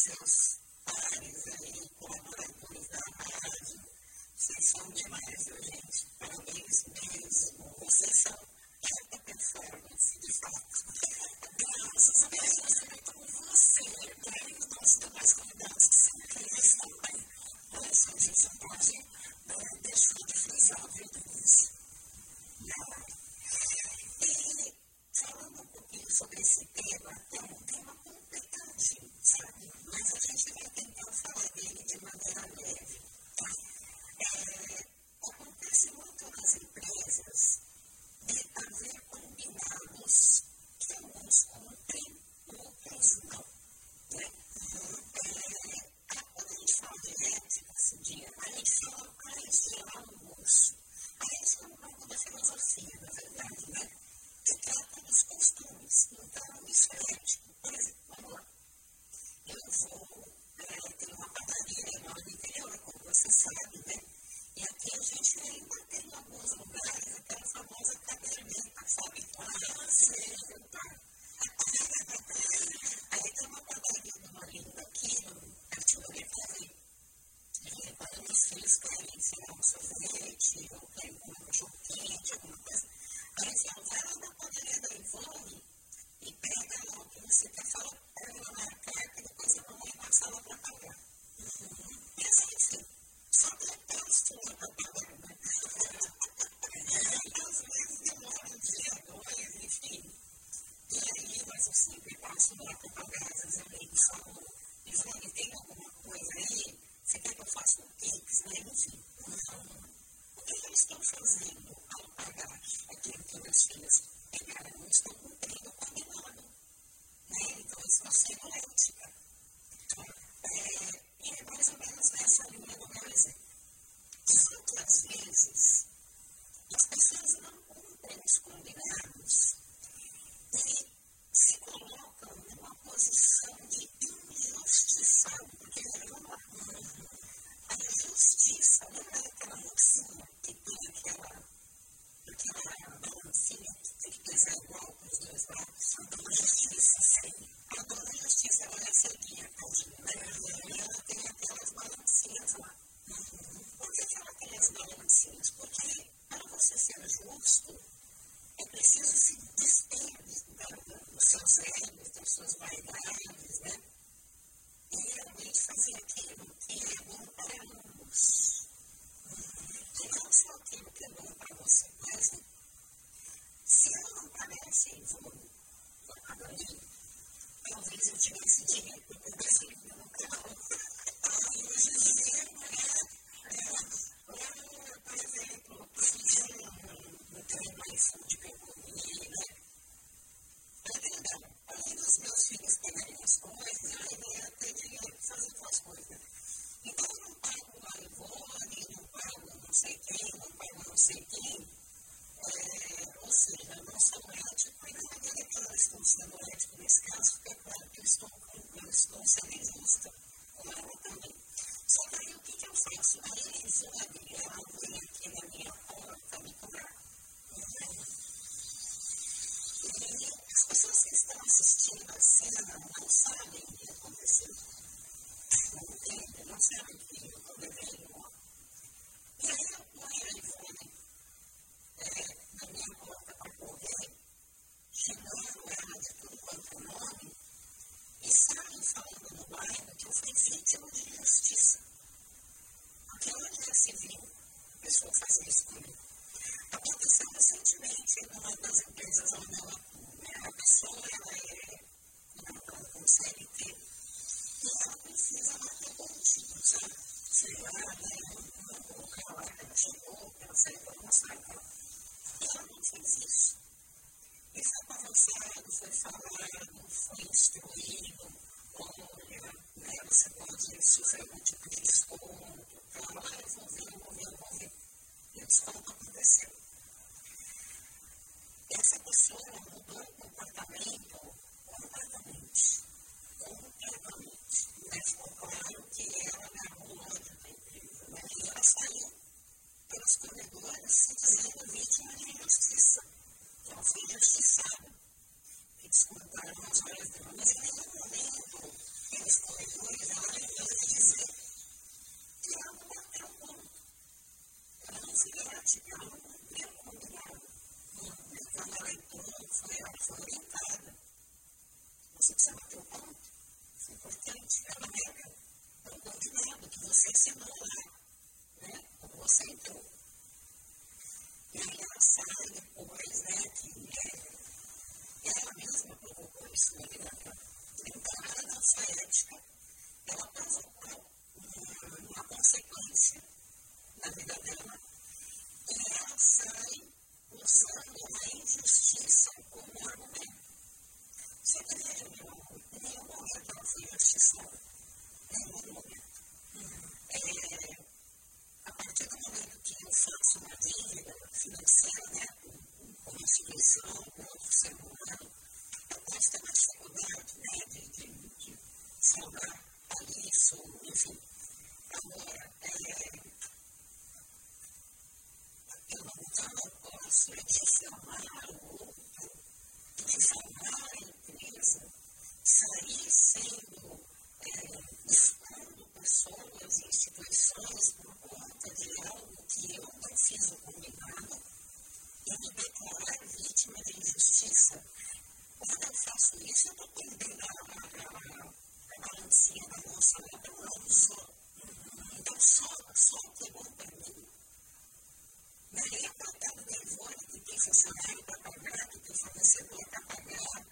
seus pares aí, colaboradores da rádio. Vocês são demais, viu, gente? Parabéns mesmo. Vocês são alta performance, de fato. Graças a Deus, nós também estamos com você. Trarem os nossos demais convidados que sempre estão bem. Olha só, gente, não pode deixar de frisar, viu, Denise? Não. E falando um pouquinho sobre esse tema, é um tema complicadinho, sabe? Mas a gente vai tentar falar dele de maneira leve, tá? Acontece muito nas empresas de haver combinados que alguns cumprem, outros não, né? Quando a gente fala de ética, assim, a gente fala, isso é almoço. Isso é um pouco da filosofia, na verdade, né? Que trata dos costumes, então isso é ético. Por exemplo, vamos lá. Eu vou ter uma padaria lá no interior, como você sabe, né? E aqui a gente ainda tem em alguns lugares aquela famosa caderneta, sabe? Aí tem uma padaria de uma linda aqui no Artilharia Flávio. E para os filhos querem, sei lá, um sorvete, ou querem um chocolate, alguma coisa. Aí você vai lá na padaria da Ivone e pega lá o que você quer falar, põe lá na carta e depois eu vou na sala para pagar. E assim, só tem texto lá para pagar, né? E às vezes demora um dia, dois, enfim. E aí, mas eu sempre passo lá para pagar, às vezes eu nem falo, Ivone, tem alguma coisa aí? Você quer que eu faça um Pix, né? Enfim. O que eu estou fazendo ao pagar aquilo que meus filhos pegaram? Eu estou cumprindo o combinado, né? Então, isso está sendo ética. E é mais ou menos nessa linha do meu exemplo. Quantas vezes as pessoas não cumprem os combinados e se colocam numa posição de injustiçado, porque gerou uma a injustiça não é aquela mocinha que tem aquela balancinha que tem que pesar igual com os dois lados. A dona Justiça, sim. A dona Justiça, ela é ceguinha, tadinha, né? E ela tem aquelas balancinhas lá. Por que ela tem as balancinhas? Porque para você ser justo, é preciso se despender dos seus erros, das suas vaidades, né? E realmente fazer aquilo que é bom para ambos. E não só aquilo que é bom para você mesmo. Se eu não pagasse em voo, talvez eu tivesse dinheiro para o Brasil, não pagava. Hoje em dia, por exemplo, não tenho mais de economia, né? Além dos meus filhos pegarem as coisas, eu ainda ia ter dinheiro para fazer duas coisas. Então eu não pago o iPhone, não pago não sei quem, não pago não sei quem. Ou seja, eu não sou ético, e na maneira que eu estou sendo ético nesse caso, fica claro que eu estou sendo injusta com ela também. Só que aí o que eu faço? Aí a Isone, ela vem aqui na minha porta me cobrar. E as pessoas que estão assistindo a cena não sabem o que aconteceu. Não entendem, não sabem que eu estou devendo. E aí eu ponho a Ivone na minha porta para correr, chamando ela de tudo quanto é nome, e saem falando no bairro que eu fui vítima de injustiça. Porque onde já se viu a pessoa fazer isso comigo? Aconteceu recentemente numa das empresas onde a pessoa ela consegue ter, e ela precisa bater pontinho, sabe? Sei lá, não colocar lá que ela chegou, que ela saiu para almoçar e tal. E ela não fez isso. E foi conversado, foi falado, foi instruído, olha, né, você pode sofrer algum tipo de desconto, fala, eu vou ver, eu vou ver, eu vou ver. E o desconto aconteceu. Essa pessoa mudou o comportamento completamente. Mas ficou claro que ela agarrou o ódio da empresa, né? E ela saiu pelos corredores se dizendo vítima de injustiça. Ela foi injustiçada e descontaram as horas dela, mas em nenhum momento pelos corredores filha já tinha um combinado. Então ela entrou, foi orientada. Você precisa bater o ponto. Isso é importante. Ela nega o combinado que você ensinou lá, né? Como você entrou. E aí ela sai depois, né? Que ela mesma provocou isso na vida dela. Então, ela não foi ética, ela provocou uma consequência na vida dela. E ela sai usando a injustiça como argumento. Só que veja, em nenhum momento ela foi injustiçada. Em nenhum momento. A partir do momento que eu faço uma dívida financeira, né, com uma instituição, com outro ser humano, eu posso ter uma dificuldade, né, de salvar isso, enfim. Agora, eu não posso reclamar o outro, reclamar a empresa, sair sendo buscando pessoas e instituições por conta de algo que eu não fiz o combinado e me declarar vítima de injustiça. Quando eu faço isso, eu estou perdendo a balancinha da moça, eu não uso. Então, só o que é bom para mim. Daí, eu tratava de devolver que tem funcionário para pagar, que tem fornecedor para pagar.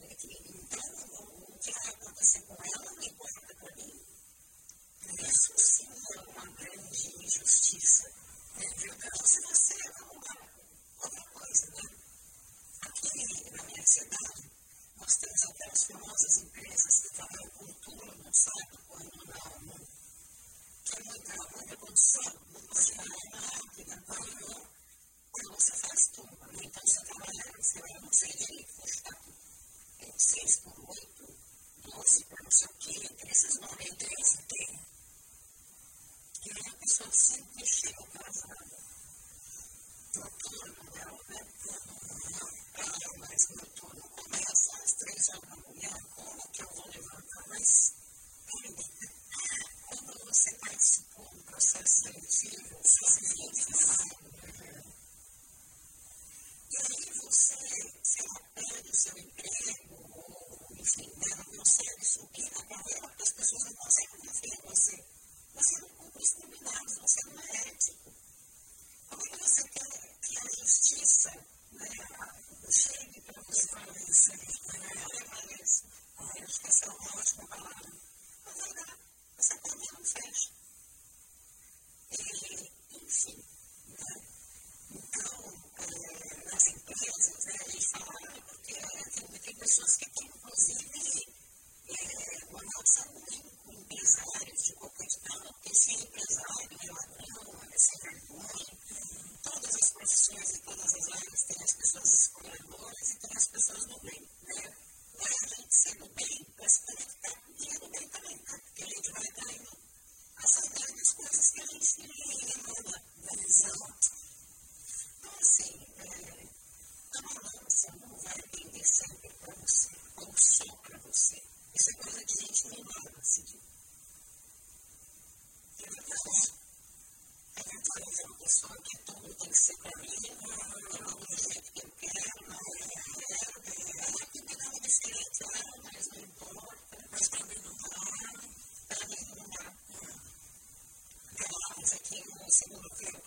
Então, o que vai acontecer com ela não importa para mim. Isso sim é uma grande injustiça. Então, se você arrumar outra coisa, né? Aqui na minha cidade, nós temos aquelas famosas empresas que trabalham com turno, sabe? Quando não, que é muita condição, você vai na máquina, vai, quando você faz turno, né? Então você trabalha, você vai, não sei direito, você está aqui, 6 por 8, 12 por não sei o que, entre esses 93 tem. E aí a pessoa sempre chega atrasada. No turno dela, né? Mas meu turno começa às 3 horas da manhã, como que eu vou levantar? Mas quando você participou do processo seletivo, você se vê. E aí você, sei lá, perde o seu emprego, ou enfim, não consegue subir na carreira, porque as pessoas não conseguem confiar em você. Você não cumpre os combinados, você não é ético. Como é que você quer que a justiça, né? Chegue para você falar isso, levar isso. Olha, essa é uma ótima palavra. Mas não dá, essa porta não fecha. E, enfim, né? Então, nas empresas, né, eles falaram, porque tem pessoas que têm, inclusive, uma noção ruim com empresários de qualquer tipo, porque se empresário é ladrão, é sem vergonha. Todas as profissões e todas as áreas tem as pessoas exploradoras e tem as pessoas do bem, né? Mas a gente sendo bem, para se conectar com o dia do bem também, tá? Porque a gente vai atraindo essas grandes coisas que a gente emana da visão. Então, assim, a balança não vai pender sempre para você, ou só para você. Isso é coisa de gente mimada, assim. É verdade. A gente é uma pessoa que tudo tem que ser para mim, não do jeito que eu quero, não é que me dá uma diferença, mas não importa, mas para mim não dá, para mim não dá. Falamos aqui no segundo tempo,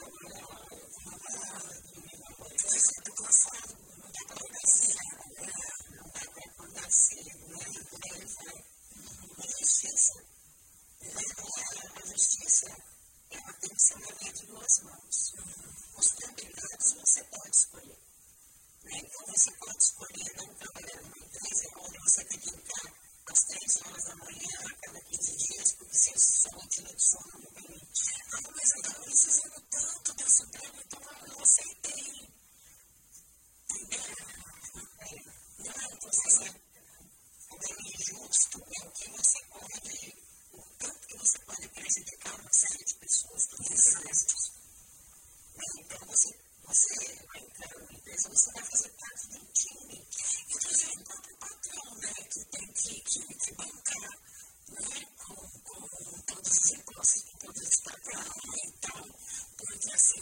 foi feito passado, não dá para acordar cedo, não dá para acordar cedo, não dá para ele vai. A justiça, a justiça, ela tem que ser levada de 2 mãos. Os combinados você pode escolher. Né? Então você pode escolher não trabalhar numa empresa onde você tem que entrar às 3 horas da manhã, a cada 15 dias, porque se sua rotina de sono não permite. Ah, mas eu estava precisando tanto desse emprego, então eu não aceitei. Não é um processo injusto, é o que você pode. Tanto que você pode prejudicar uma série de pessoas, todos esses restos. Então, você vai entrar numa empresa, você vai fazer parte de um time. Inclusive, enquanto o patrão, né, que tem que bancar, né, com todos os impostos que todos estão para lá e tal. Porque, assim,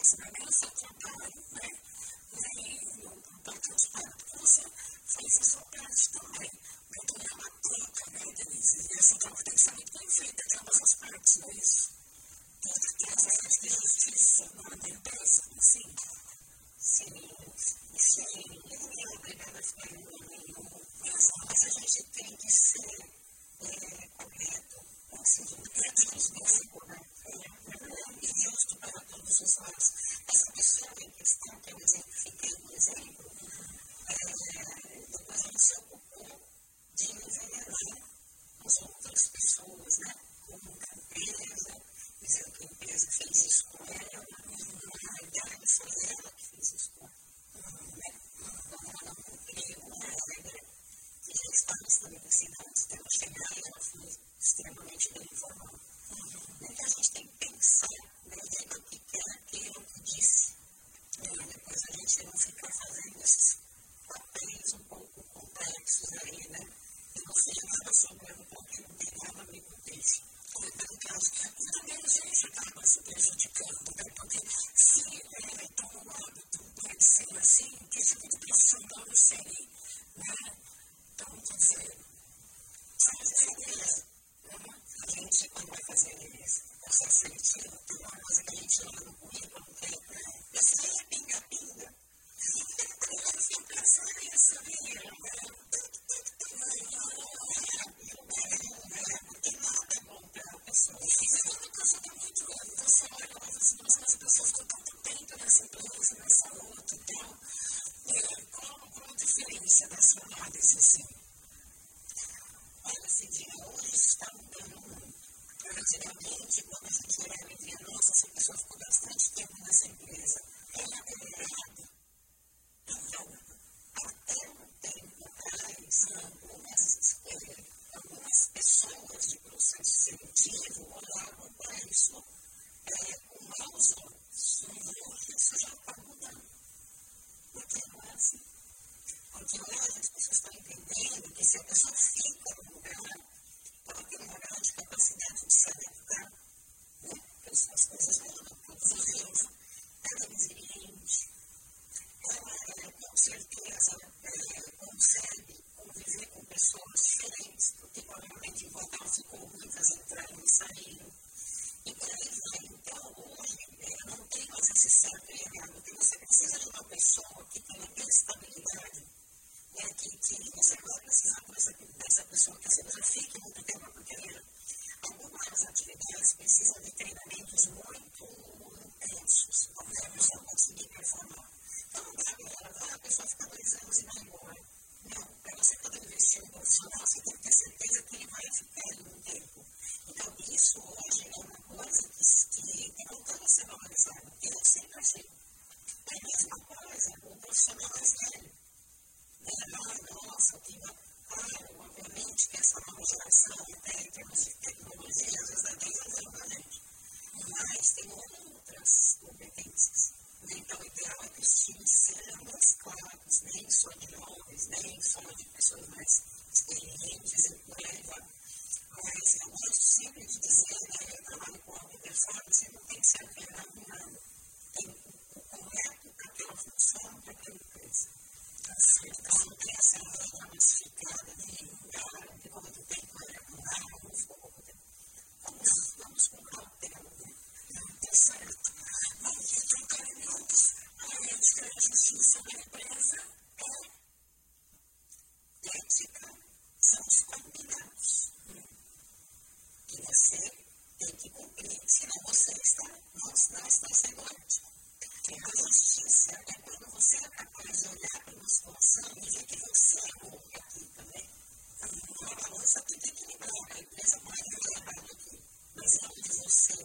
Você